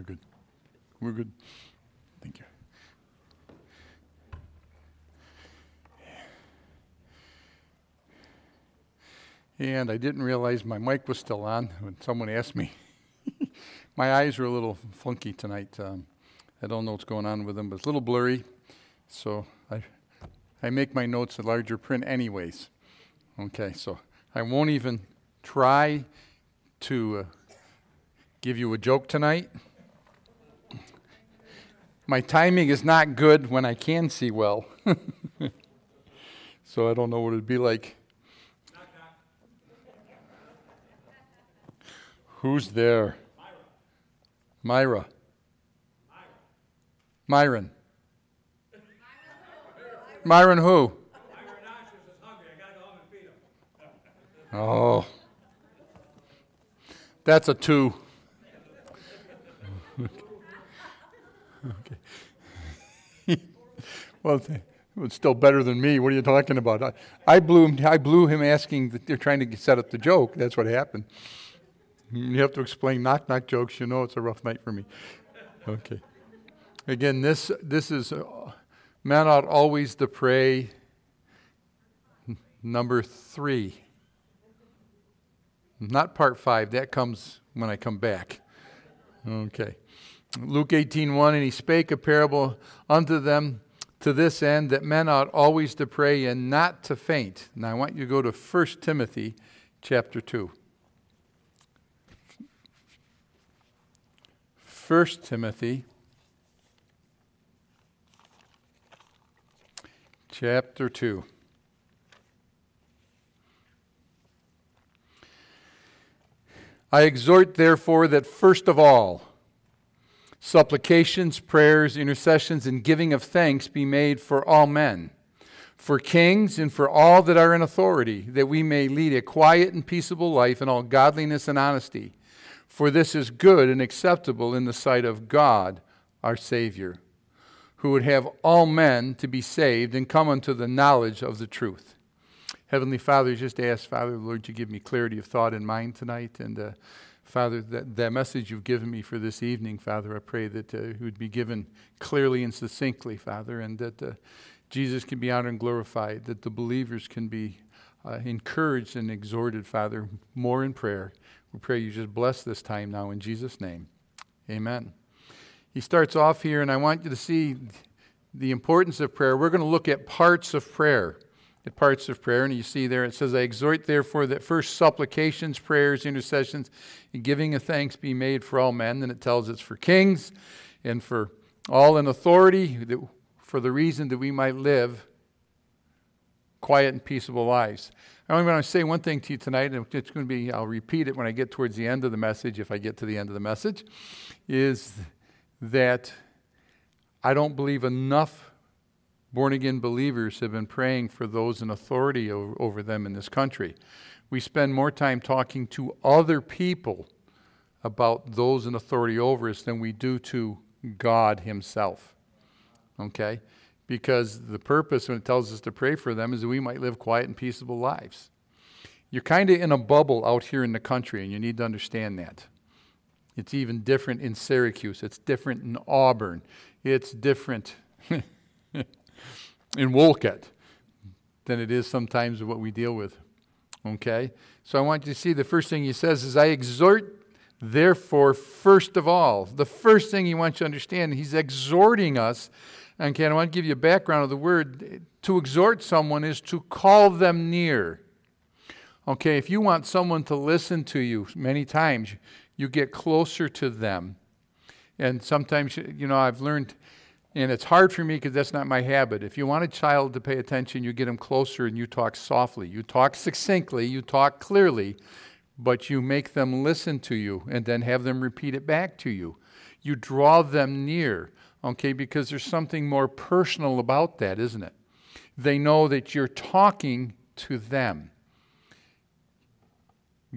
We're good. We're good. Thank you. And I didn't realize my mic was still on when someone asked me. My eyes are a little funky tonight. I don't know what's going on with them, but it's a little blurry. So I make my notes in larger print anyways. Okay, so I won't even try to give you a joke tonight. My timing is not good when I can see well. So I don't know what it'd be like. Who's there? Myra. Myron. Myron who? Myron Ashes is hungry. I gotta go home and feed him. Oh. That's a two. Okay. Well, it's still better than me. What are you talking about? I blew him asking that they're trying to set up the joke. That's what happened. You have to explain knock-knock jokes. You know it's a rough night for me. Okay. Again, this is man ought always to pray. Number 3. Not part 5. That comes when I come back. Okay. Luke 18:1, and he spake a parable unto them to this end, that men ought always to pray and not to faint. Now I want you to go to 1 Timothy chapter 2. 1 Timothy chapter 2. I exhort, therefore, that first of all, supplications, prayers, intercessions, and giving of thanks be made for all men, for kings and for all that are in authority, that we may lead a quiet and peaceable life in all godliness and honesty. For this is good and acceptable in the sight of God, our Savior, who would have all men to be saved and come unto the knowledge of the truth. Heavenly Father, just ask, Father, Lord, you give me clarity of thought and mind tonight. And Father, that message you've given me for this evening, Father, I pray that it would be given clearly and succinctly, Father, and that Jesus can be honored and glorified, that the believers can be encouraged and exhorted, Father, more in prayer. We pray you just bless this time now in Jesus' name. Amen. He starts off here, and I want you to see the importance of prayer. We're going to look at parts of prayer. And you see there it says, I exhort, therefore, that first supplications, prayers, intercessions, and giving of thanks be made for all men. And it tells it's for kings and for all in authority, for the reason that we might live quiet and peaceable lives. I only want to say one thing to you tonight, and it's going to be, I'll repeat it when I get towards the end of the message, if I get to the end of the message, is that I don't believe enough born-again believers have been praying for those in authority over them in this country. We spend more time talking to other people about those in authority over us than we do to God himself. Okay? Because the purpose when it tells us to pray for them is that we might live quiet and peaceable lives. You're kind of in a bubble out here in the country, and you need to understand that. It's even different in Syracuse. It's different in Auburn. It's different in Wolcott than it is sometimes what we deal with. Okay? So I want you to see the first thing he says is, I exhort, therefore, first of all. The first thing he wants you to understand, he's exhorting us. Okay, I want to give you a background of the word. To exhort someone is to call them near. Okay, if you want someone to listen to you many times, you get closer to them. And sometimes, you know, I've learned, and it's hard for me because that's not my habit. If you want a child to pay attention, you get them closer and you talk softly. You talk succinctly, you talk clearly, but you make them listen to you and then have them repeat it back to you. You draw them near. Okay, because there's something more personal about that, isn't it? They know that you're talking to them.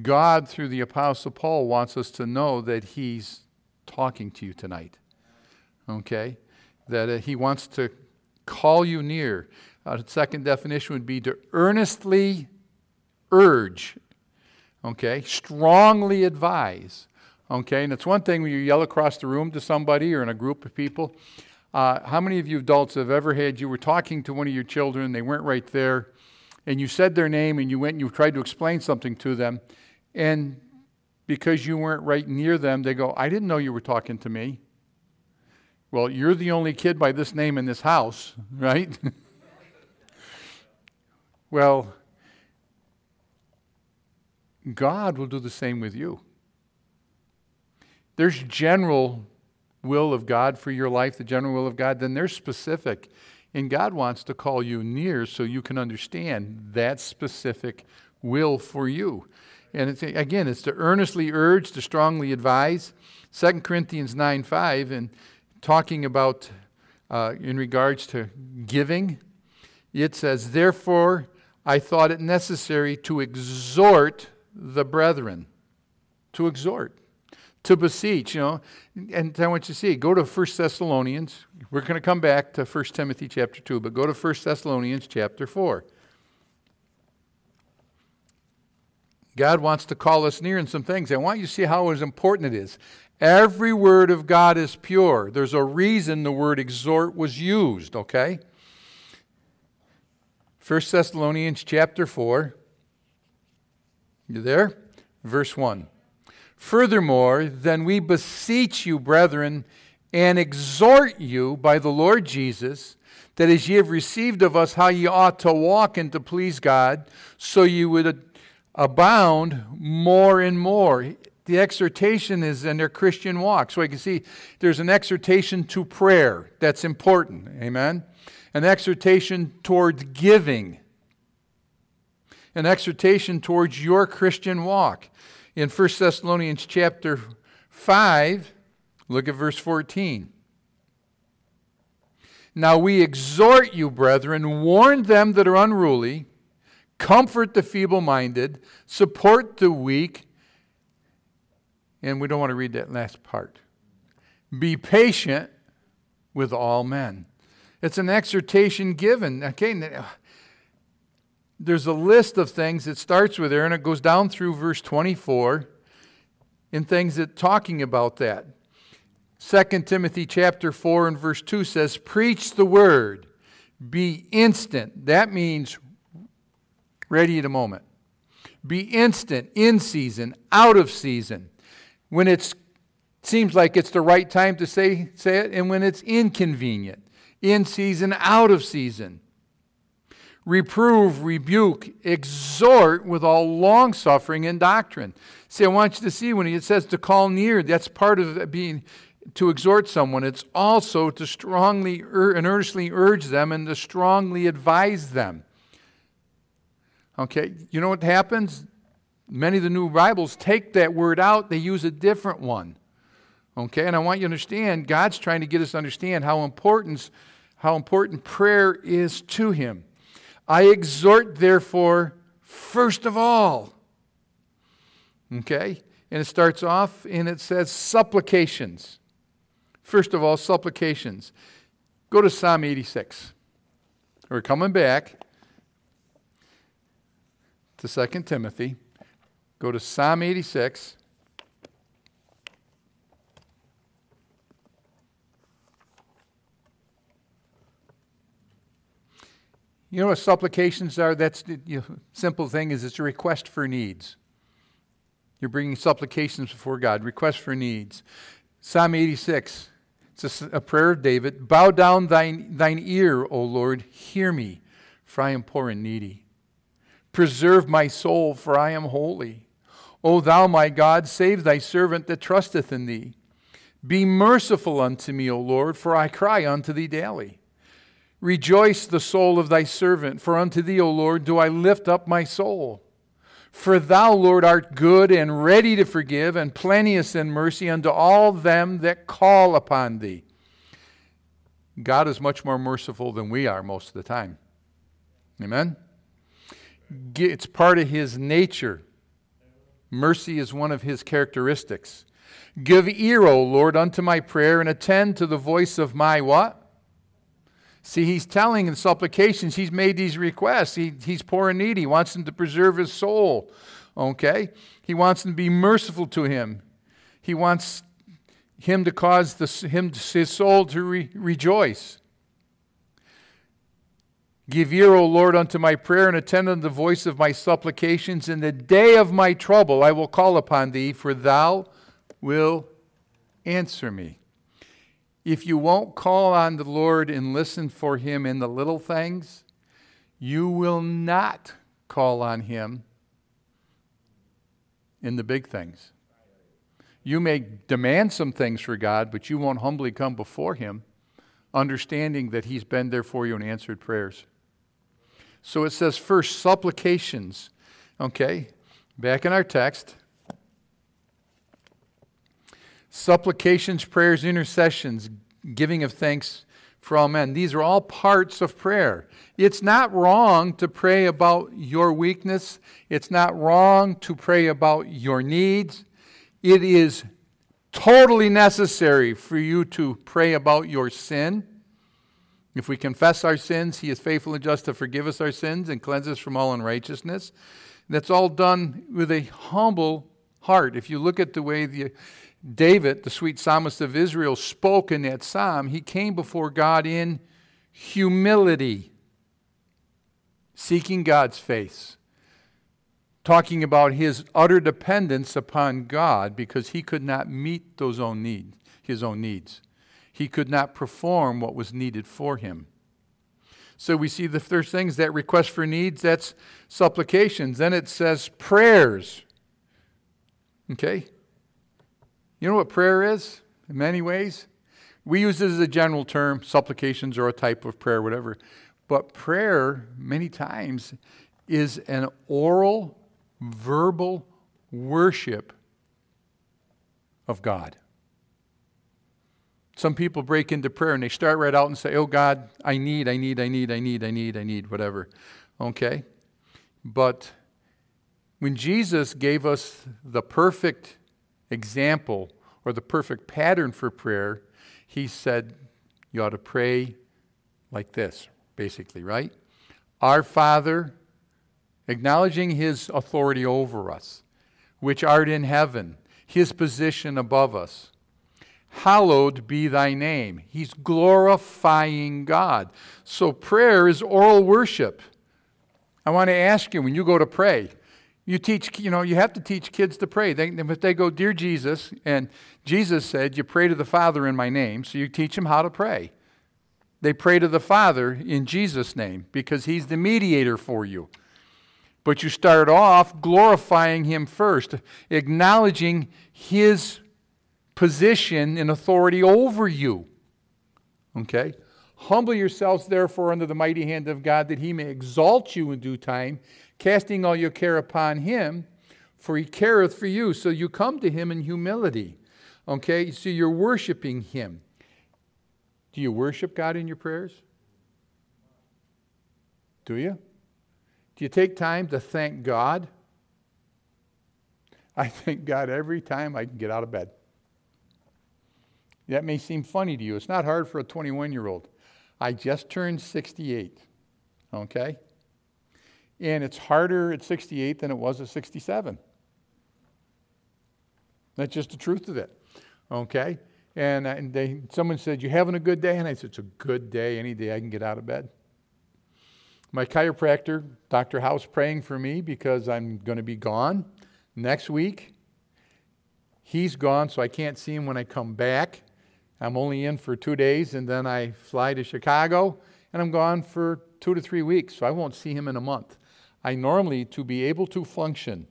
God, through the Apostle Paul, wants us to know that he's talking to you tonight. Okay? That he wants to call you near. The second definition would be to earnestly urge. Okay? Strongly advise. Okay, and it's one thing when you yell across the room to somebody or in a group of people. How many of you adults have ever had, you were talking to one of your children, they weren't right there, and you said their name and you went and you tried to explain something to them, and because you weren't right near them, they go, I didn't know you were talking to me. Well, you're the only kid by this name in this house, right? Well, God will do the same with you. There's general will of God for your life, the general will of God, then there's specific. And God wants to call you near so you can understand that specific will for you. And it's, again, it's to earnestly urge, to strongly advise. 2 Corinthians 9:5, and talking about in regards to giving, it says, therefore, I thought it necessary to exhort the brethren. To exhort. To beseech, you know, and I want you to see, go to 1 Thessalonians. We're going to come back to 1 Timothy chapter 2, but go to 1 Thessalonians chapter 4. God wants to call us near in some things. I want you to see how important it is. Every word of God is pure. There's a reason the word exhort was used, okay? 1 Thessalonians chapter 4. You there? Verse 1. Furthermore, then we beseech you, brethren, and exhort you by the Lord Jesus, that as ye have received of us how ye ought to walk and to please God, so ye would abound more and more. The exhortation is in their Christian walk. So you can see there's an exhortation to prayer. That's important. Amen. An exhortation towards giving. An exhortation towards your Christian walk. In 1 Thessalonians chapter 5, look at verse 14. Now we exhort you, brethren, warn them that are unruly, comfort the feeble-minded, support the weak, and we don't want to read that last part. Be patient with all men. It's an exhortation given. Okay, there's a list of things that starts with there, and it goes down through verse 24 in things that talking about that. 2 Timothy chapter 4 and verse 2 says, preach the word, be instant. That means ready at a moment. Be instant, in season, out of season. When it seems like it's the right time to say it, and when it's inconvenient. In season, out of season. Reprove, rebuke, exhort with all long-suffering and doctrine. See, I want you to see when it says to call near, that's part of being to exhort someone. It's also to strongly and earnestly urge them and to strongly advise them. Okay, you know what happens? Many of the new Bibles take that word out. They use a different one. Okay, and I want you to understand, God's trying to get us to understand how important prayer is to Him. I exhort, therefore, first of all. Okay? And it starts off and it says supplications. First of all, supplications. Go to Psalm 86. We're coming back to 2 Timothy. Go to Psalm 86. You know what supplications are? That's the simple thing is it's a request for needs. You're bringing supplications before God, request for needs. Psalm 86, it's a prayer of David. Bow down thine ear, O Lord, hear me, for I am poor and needy. Preserve my soul, for I am holy. O thou my God, save thy servant that trusteth in thee. Be merciful unto me, O Lord, for I cry unto thee daily. Rejoice the soul of thy servant, for unto thee, O Lord, do I lift up my soul. For thou, Lord, art good and ready to forgive and plenteous in mercy unto all them that call upon thee. God is much more merciful than we are most of the time. Amen? It's part of His nature. Mercy is one of His characteristics. Give ear, O Lord, unto my prayer and attend to the voice of my what? See, he's telling in supplications, he's made these requests. He's poor and needy. He wants him to preserve his soul. Okay? He wants them to be merciful to him. He wants him to cause his soul to rejoice. Give ear, O Lord, unto my prayer, and attend unto the voice of my supplications. In the day of my trouble I will call upon thee, for thou wilt answer me. If you won't call on the Lord and listen for him in the little things, you will not call on him in the big things. You may demand some things for God, but you won't humbly come before him, understanding that he's been there for you and answered prayers. So it says first, supplications. Okay, back in our text. Supplications, prayers, intercessions, giving of thanks for all men. These are all parts of prayer. It's not wrong to pray about your weakness. It's not wrong to pray about your needs. It is totally necessary for you to pray about your sin. If we confess our sins, he is faithful and just to forgive us our sins and cleanse us from all unrighteousness. That's all done with a humble heart. If you look at the way David, the sweet psalmist of Israel, spoke in that psalm, he came before God in humility, seeking God's face, talking about his utter dependence upon God because he could not meet his own needs. He could not perform what was needed for him. So we see the first things, that request for needs, that's supplications. Then it says prayers. Okay? You know what prayer is in many ways? We use it as a general term. Supplications are a type of prayer, whatever. But prayer, many times, is an oral verbal worship of God. Some people break into prayer and they start right out and say, oh God, I need, whatever. Okay? But when Jesus gave us the perfect example or the perfect pattern for prayer, he said you ought to pray like this, basically, right? Our Father, acknowledging his authority over us, which art in heaven, his position above us. Hallowed be thy name. He's glorifying God. So prayer is oral worship. I want to ask you, when you go to pray, you have to teach kids to pray. If they go, dear Jesus, and Jesus said, you pray to the Father in my name, so you teach them how to pray. They pray to the Father in Jesus' name because he's the mediator for you. But you start off glorifying him first, acknowledging his position and authority over you. Okay? Humble yourselves, therefore, under the mighty hand of God, that he may exalt you in due time, casting all your care upon him, for he careth for you. So you come to him in humility. Okay? So you're worshiping him. Do you worship God in your prayers? Do you? Do you take time to thank God? I thank God every time I can get out of bed. That may seem funny to you. It's not hard for a 21-year-old. I just turned 68, okay? And it's harder at 68 than it was at 67. That's just the truth of it, okay? And someone said, you having a good day? And I said, it's a good day, any day I can get out of bed. My chiropractor, Dr. House, praying for me because I'm going to be gone next week. He's gone, so I can't see him when I come back. I'm only in for 2 days, and then I fly to Chicago, and I'm gone for 2 to 3 weeks, so I won't see him in a month. I normally, to be able to function,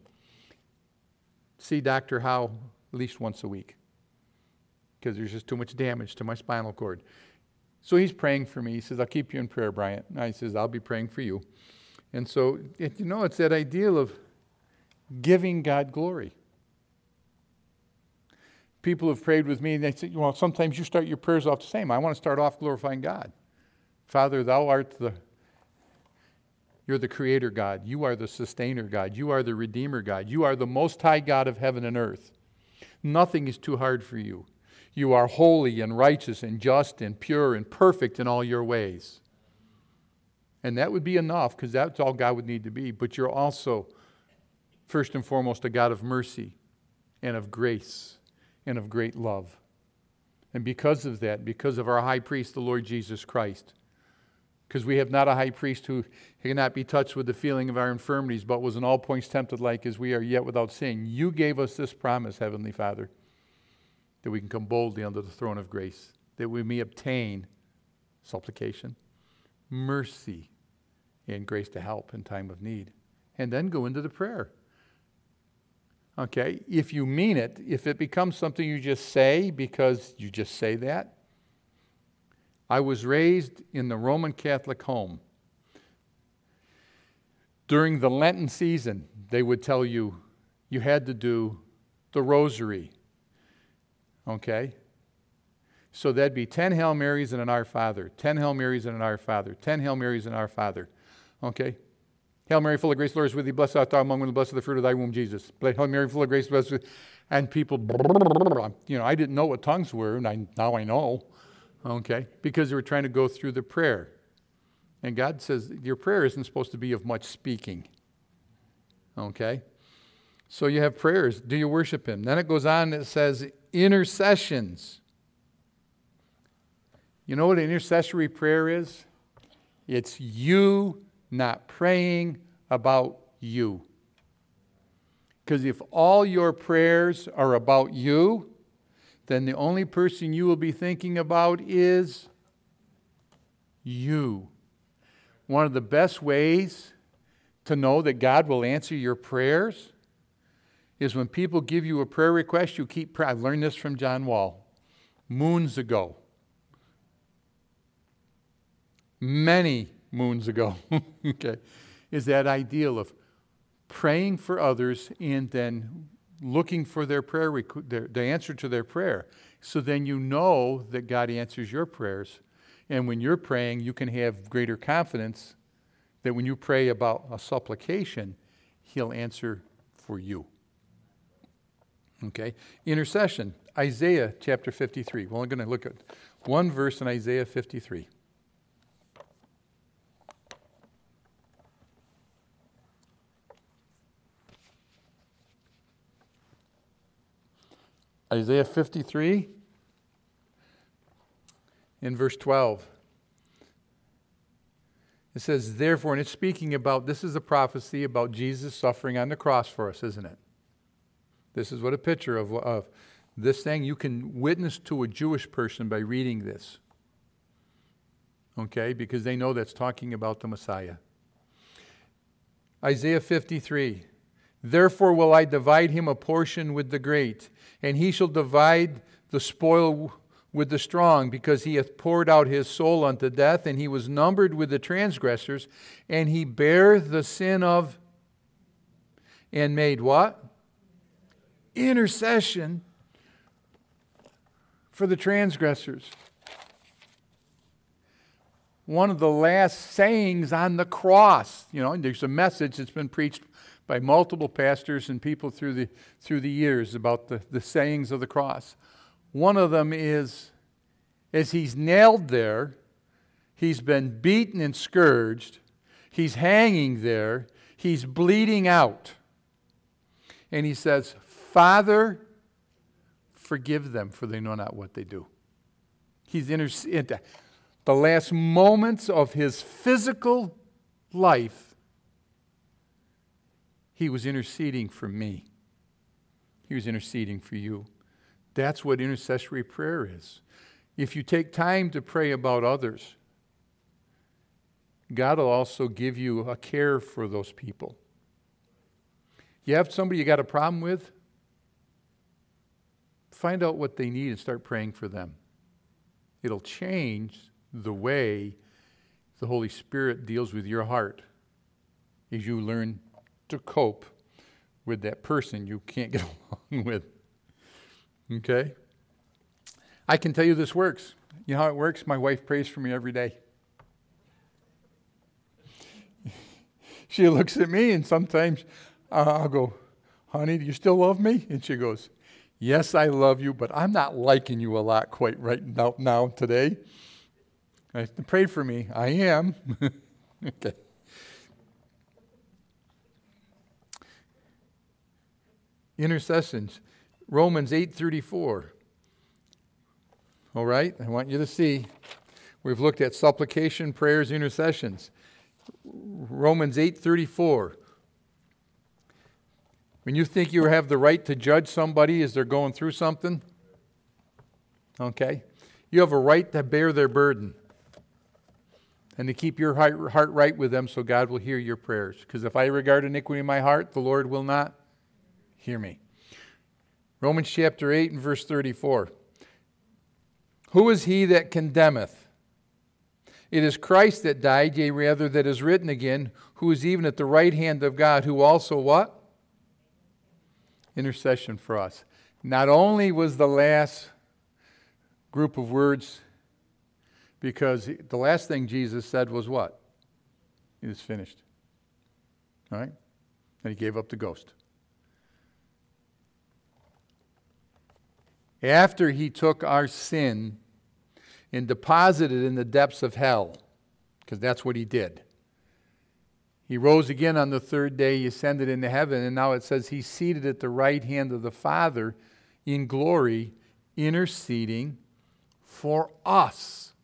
see Dr. Howe at least once a week because there's just too much damage to my spinal cord. So he's praying for me. He says, I'll keep you in prayer, Bryant. And I says, I'll be praying for you. And so, it's that ideal of giving God glory. People have prayed with me, and they say, well, sometimes you start your prayers off the same. I want to start off glorifying God. Father, you're the creator God. You are the sustainer God. You are the redeemer God. You are the most high God of heaven and earth. Nothing is too hard for you. You are holy and righteous and just and pure and perfect in all your ways. And that would be enough because that's all God would need to be. But you're also, first and foremost, a God of mercy and of grace and of great love. And because of that, because of our high priest, the Lord Jesus Christ, because we have not a high priest who cannot be touched with the feeling of our infirmities, but was in all points tempted like as we are, yet without sin. You gave us this promise, Heavenly Father, that we can come boldly under the throne of grace, that we may obtain supplication, mercy, and grace to help in time of need. And then go into the prayer. Okay, if you mean it, if it becomes something you just say because you just say that. I was raised in the Roman Catholic home. During the Lenten season, they would tell you, you had to do the rosary. Okay? So that'd be 10 Hail Marys and an Our Father, 10 Hail Marys and an Our Father, 10 Hail Marys and an Our Father. Okay? Hail Mary, full of grace, the Lord is with thee. Blessed art thou among women, blessed is the fruit of thy womb, Jesus. Hail Mary, full of grace, blessed. And people, you know, I didn't know what tongues were, and now I know. Okay, because they were trying to go through the prayer. And God says, your prayer isn't supposed to be of much speaking. Okay? So you have prayers. Do you worship Him? Then it goes on and it says, intercessions. You know what an intercessory prayer is? It's you not praying about you. Because if all your prayers are about you, then the only person you will be thinking about is you. One of the best ways to know that God will answer your prayers is when people give you a prayer request, you keep praying. I learned this from John Wall moons ago. Many moons ago. Okay, is that ideal of praying for others and then looking for their prayer, the answer to their prayer. So then you know that God answers your prayers. And when you're praying, you can have greater confidence that when you pray about a supplication, He'll answer for you. Okay? Intercession. Isaiah chapter 53. We're only going to look at one verse in Isaiah 53. Isaiah 53, in verse 12, it says, therefore, and it's speaking about, this is a prophecy about Jesus suffering on the cross for us, isn't it? This is what a picture of this thing. You can witness to a Jewish person by reading this, okay, because they know that's talking about the Messiah. Isaiah 53, therefore will I divide him a portion with the great, and he shall divide the spoil with the strong, because he hath poured out his soul unto death, and he was numbered with the transgressors, and he bare the sin of, and made what? Intercession for the transgressors. One of the last sayings on the cross, you know, and there's a message that's been preached by multiple pastors and people through the years about the sayings of the cross. One of them is, as he's nailed there, he's been beaten and scourged, he's hanging there, he's bleeding out. And he says, Father, forgive them, for they know not what they do. He's in the last moments of his physical life. He was interceding for me. He was interceding for you. That's what intercessory prayer is. If you take time to pray about others, God will also give you a care for those people. You have somebody you got a problem with? Find out what they need and start praying for them. It'll change the way the Holy Spirit deals with your heart as you learn to cope with that person you can't get along with. Okay? I can tell you this works. You know how it works? My wife prays for me every day. She looks at me, and sometimes I'll go, honey, do you still love me? And she goes, yes, I love you, but I'm not liking you a lot quite right now today. I pray for me. I am. Okay. Intercessions. Romans 8:34. All right, I want you to see. We've looked at supplication, prayers, intercessions. Romans 8:34. When you think you have the right to judge somebody as they're going through something, okay, you have a right to bear their burden and to keep your heart right with them so God will hear your prayers. Because if I regard iniquity in my heart, the Lord will not hear me. Romans chapter 8 and verse 34. Who is he that condemneth? It is Christ that died, yea, rather that is written again, who is even at the right hand of God, who also what? Intercession for us. Not only was the last group of words, because the last thing Jesus said was what? It is finished. All right? And he gave up the ghost. After he took our sin and deposited it in the depths of hell, because that's what he did. He rose again on the third day, he ascended into heaven, and now it says he's seated at the right hand of the Father in glory, interceding for us.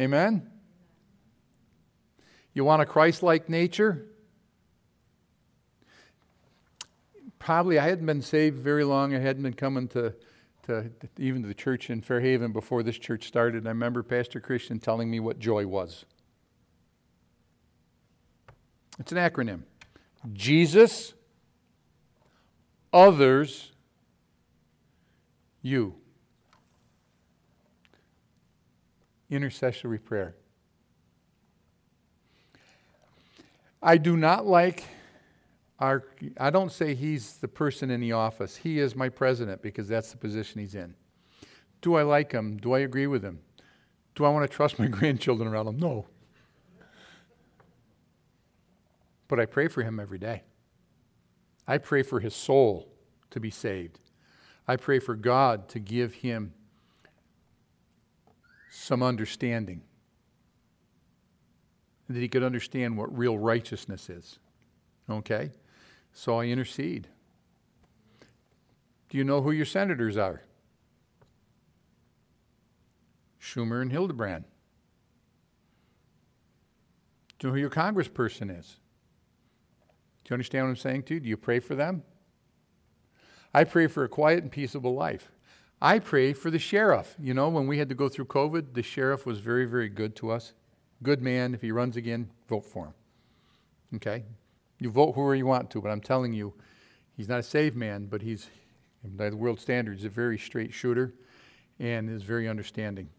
Amen? You want a Christ-like nature? Probably, I hadn't been saved very long. I hadn't been coming to the church in Fairhaven before this church started. I remember Pastor Christian telling me what joy was. It's an acronym. Jesus, others, you. Intercessory prayer. I do not like I don't say he's the person in the office. He is my president because that's the position he's in. Do I like him? Do I agree with him? Do I want to trust my grandchildren around him? No. But I pray for him every day. I pray for his soul to be saved. I pray for God to give him some understanding, that he could understand what real righteousness is. Okay? So I intercede. Do you know who your senators are? Schumer and Gillibrand. Do you know who your congressperson is? Do you understand what I'm saying to you? Do you pray for them? I pray for a quiet and peaceable life. I pray for the sheriff. You know, when we had to go through COVID, the sheriff was very, very good to us. Good man. If he runs again, vote for him. Okay? You vote whoever you want to, but I'm telling you, he's not a saved man, but he's, by the world standards, a very straight shooter and is very understanding.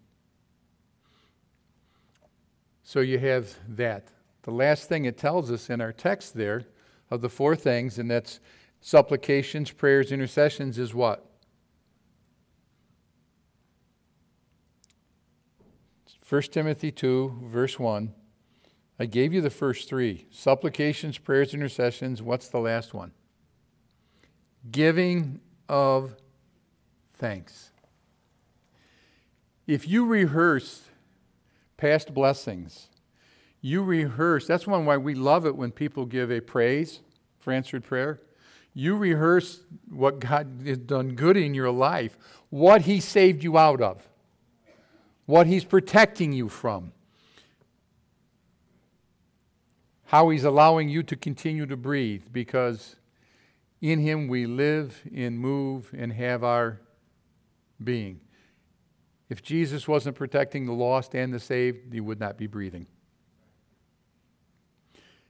So you have that. The last thing it tells us in our text there of the four things, and that's supplications, prayers, intercessions, is what? It's 1 Timothy 2, verse 1. I gave you the first three. Supplications, prayers, intercessions. What's the last one? Giving of thanks. If you rehearse past blessings, you rehearse. That's one why we love it when people give a praise for answered prayer. You rehearse what God has done good in your life, what he saved you out of, what he's protecting you from, how he's allowing you to continue to breathe, because in him we live and move and have our being. If Jesus wasn't protecting the lost and the saved, he would not be breathing.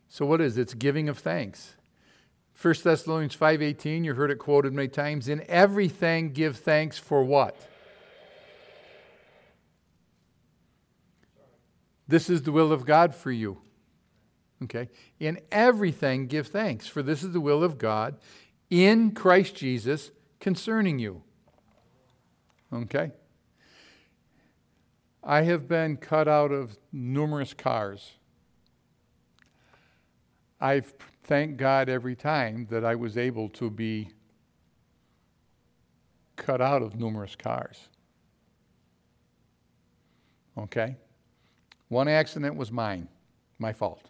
So what is it? It's giving of thanks. 1 Thessalonians 5:18, you heard it quoted many times. In everything give thanks for what? This is the will of God for you. Okay? In everything give thanks, for this is the will of God in Christ Jesus concerning you. Okay? I have been cut out of numerous cars. I thank God every time that I was able to be cut out of numerous cars. Okay? One accident was mine, my fault.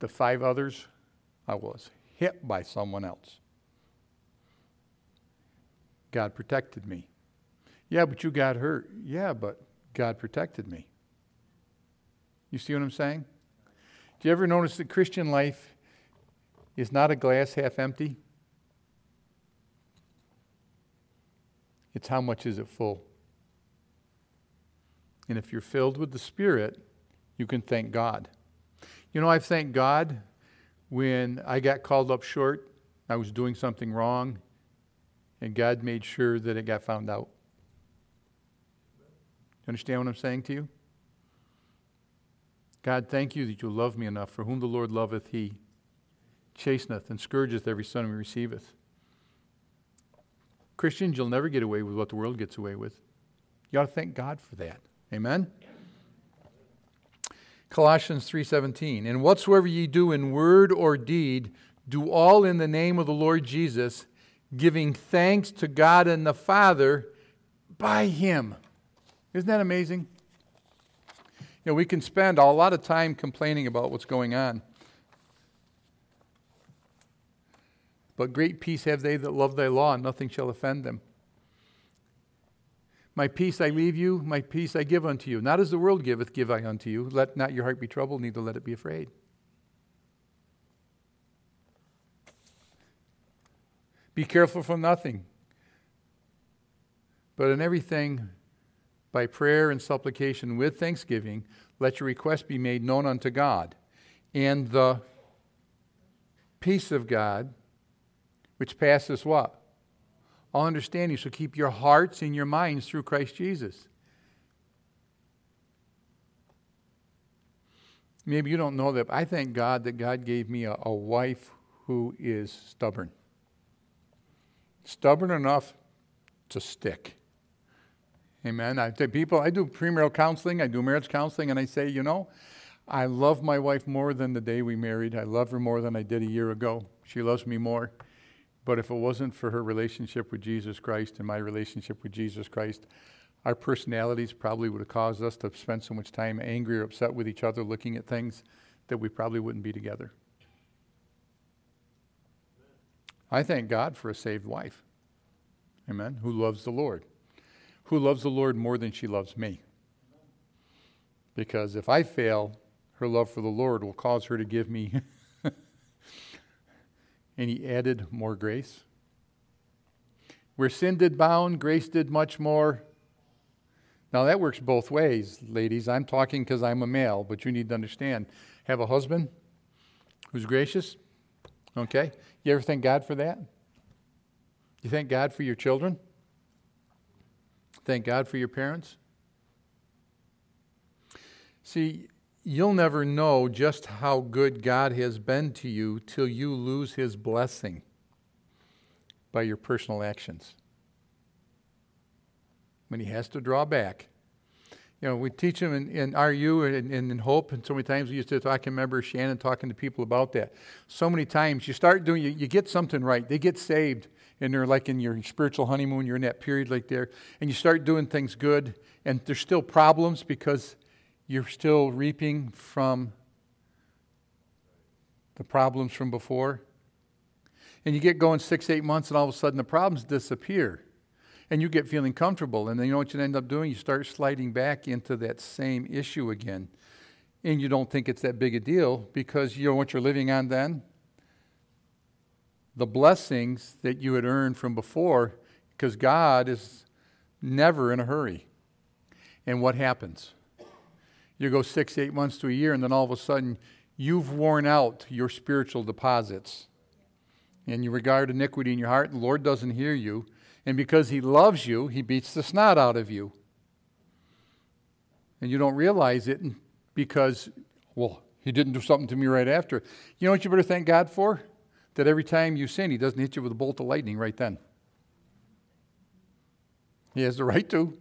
The five others, I was hit by someone else. God protected me. Yeah, but you got hurt. Yeah, but God protected me. You see what I'm saying? Do you ever notice that Christian life is not a glass half empty? It's how much is it full? And if you're filled with the Spirit, you can thank God. You know, I've thanked God when I got called up short, I was doing something wrong, and God made sure that it got found out. You understand what I'm saying to you? God, thank you that you love me enough. For whom the Lord loveth, he chasteneth and scourgeth every son he receiveth. Christians, you'll never get away with what the world gets away with. You ought to thank God for that. Amen? Colossians 3:17, and whatsoever ye do in word or deed, do all in the name of the Lord Jesus, giving thanks to God and the Father by Him. Isn't that amazing? You know, we can spend a lot of time complaining about what's going on. But great peace have they that love thy law, and nothing shall offend them. My peace I leave you, my peace I give unto you. Not as the world giveth, give I unto you. Let not your heart be troubled, neither let it be afraid. Be careful for nothing, but in everything, by prayer and supplication with thanksgiving, let your requests be made known unto God. And the peace of God, which passeth what? All understanding, so keep your hearts and your minds through Christ Jesus. Maybe you don't know that, but I thank God that God gave me a wife who is stubborn. Stubborn enough to stick. Amen. I tell people, I do premarital counseling, I do marriage counseling, and I say, you know, I love my wife more than the day we married. I love her more than I did a year ago. She loves me more. But if it wasn't for her relationship with Jesus Christ and my relationship with Jesus Christ, our personalities probably would have caused us to spend so much time angry or upset with each other looking at things that we probably wouldn't be together. I thank God for a saved wife, amen, who loves the Lord more than she loves me. Because if I fail, her love for the Lord will cause her to give me any added more grace. Where sin did bound, grace did much more. Now that works both ways, ladies. I'm talking because I'm a male, but you need to understand. Have a husband who's gracious, okay? You ever thank God for that? You thank God for your children? Thank God for your parents? See, you'll never know just how good God has been to you till you lose His blessing by your personal actions. When He has to draw back. You know, we teach them in RU and in Hope, and so many times we used to talk, I can remember Shannon talking to people about that. So many times you start doing, you get something right, they get saved, and they're like in your spiritual honeymoon, you're in that period like there, and you start doing things good, and there's still problems because you're still reaping from the problems from before. And you get going 6-8 months, and all of a sudden the problems disappear. And you get feeling comfortable, and then you know what you end up doing? You start sliding back into that same issue again. And you don't think it's that big a deal because you know what you're living on then? The blessings that you had earned from before, because God is never in a hurry. And what happens? You go 6-8 months to a year, and then all of a sudden you've worn out your spiritual deposits. And you regard iniquity in your heart, and the Lord doesn't hear you. And because He loves you, He beats the snot out of you. And you don't realize it because, well, He didn't do something to me right after. You know what you better thank God for? That every time you sin, He doesn't hit you with a bolt of lightning right then. He has the right to.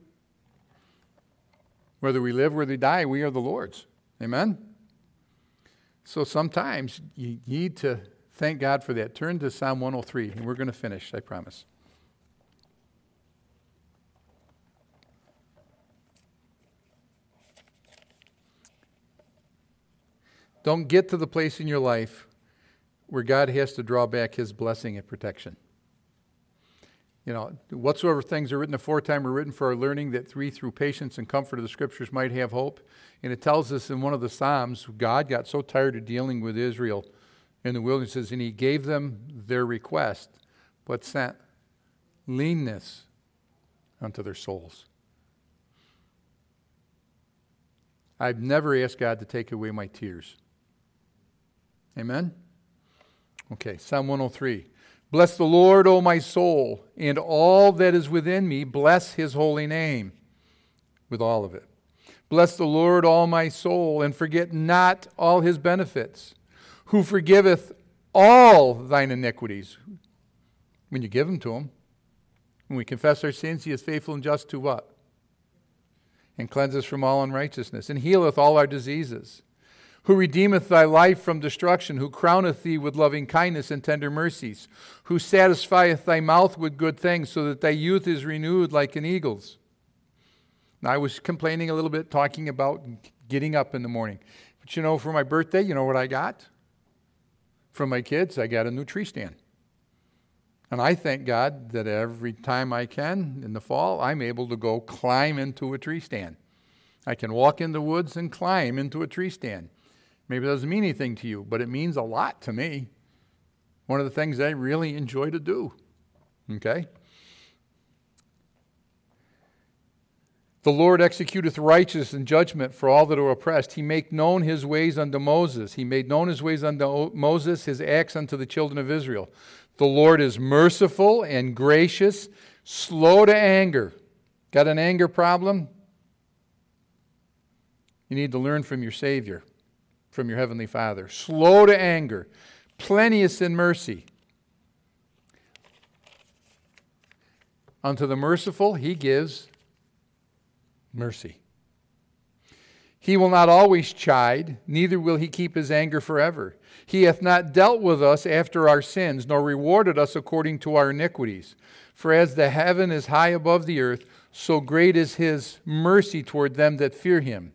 Whether we live, whether we die, we are the Lord's. Amen? So sometimes you need to thank God for that. Turn to Psalm 103, and we're going to finish, I promise. Don't get to the place in your life where God has to draw back his blessing and protection. You know, whatsoever things are written aforetime are written for our learning, that we through patience and comfort of the Scriptures might have hope. And it tells us in one of the Psalms, God got so tired of dealing with Israel in the wilderness, and he gave them their request, but sent leanness unto their souls. I've never asked God to take away my tears. Amen? Okay, Psalm 103. Bless the Lord, O my soul, and all that is within me, bless his holy name with all of it. Bless the Lord, all my soul, and forget not all his benefits, who forgiveth all thine iniquities. When you give them to him, when we confess our sins, he is faithful and just to what? And cleanse us from all unrighteousness, and healeth all our diseases. Who redeemeth thy life from destruction, who crowneth thee with loving kindness and tender mercies, who satisfieth thy mouth with good things, so that thy youth is renewed like an eagle's. Now, I was complaining a little bit, talking about getting up in the morning. But you know, for my birthday, you know what I got? From my kids, I got a new tree stand. And I thank God that every time I can in the fall, I'm able to go climb into a tree stand. I can walk in the woods and climb into a tree stand. Maybe it doesn't mean anything to you, but it means a lot to me. One of the things I really enjoy to do. Okay? The Lord executeth righteousness and judgment for all that are oppressed. He made known his ways unto Moses. He made known his ways unto Moses, his acts unto the children of Israel. The Lord is merciful and gracious, slow to anger. Got an anger problem? You need to learn from your Savior, from your Heavenly Father. Slow to anger, plenteous in mercy. Unto the merciful he gives mercy. He will not always chide, neither will he keep his anger forever. He hath not dealt with us after our sins, nor rewarded us according to our iniquities. For as the heaven is high above the earth, so great is his mercy toward them that fear him.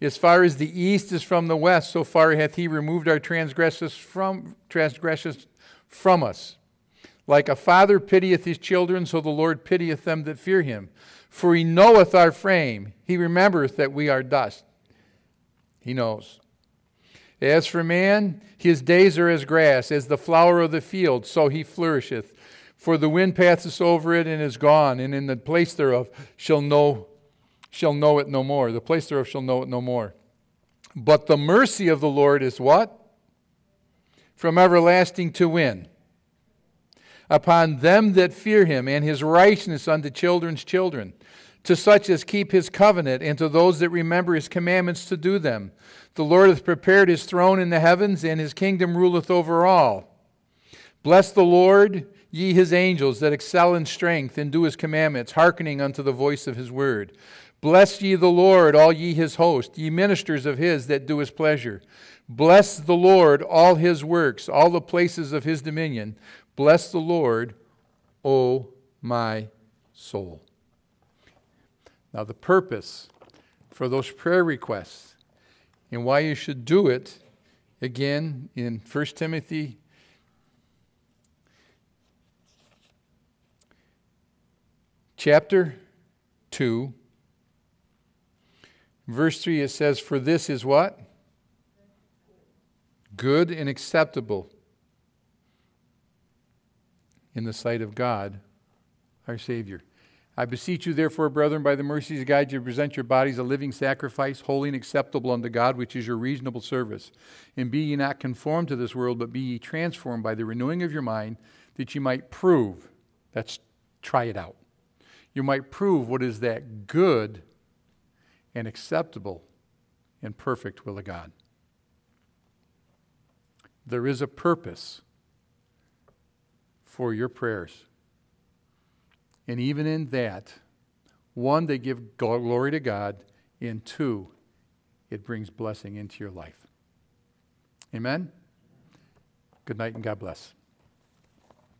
As far as the east is from the west, so far hath he removed our transgressions from us. Like a father pitieth his children, so the Lord pitieth them that fear him. For he knoweth our frame, he remembereth that we are dust. He knows. As for man, his days are as grass, as the flower of the field, so he flourisheth. For the wind passeth over it and is gone, and in the place thereof shall know it no more. The place thereof shall know it no more. But the mercy of the Lord is what? From everlasting to when? Upon them that fear him, and his righteousness unto children's children, to such as keep his covenant, and to those that remember his commandments to do them. The Lord hath prepared his throne in the heavens, and his kingdom ruleth over all. Bless the Lord, ye his angels, that excel in strength, and do his commandments, hearkening unto the voice of his word. Bless ye the Lord, all ye his host, ye ministers of his that do his pleasure. Bless the Lord, all his works, all the places of his dominion. Bless the Lord, O my soul. Now the purpose for those prayer requests and why you should do it, again, in 1 Timothy chapter 2, Verse 3, it says, for this is what? Good and acceptable in the sight of God, our Savior. I beseech you, therefore, brethren, by the mercies of God, you present your bodies a living sacrifice, holy and acceptable unto God, which is your reasonable service. And be ye not conformed to this world, but be ye transformed by the renewing of your mind, that ye might prove. That's, try it out. You might prove what is that good and acceptable and perfect will of God. There is a purpose for your prayers. And even in that, one, they give glory to God, and two, it brings blessing into your life. Amen? Good night and God bless.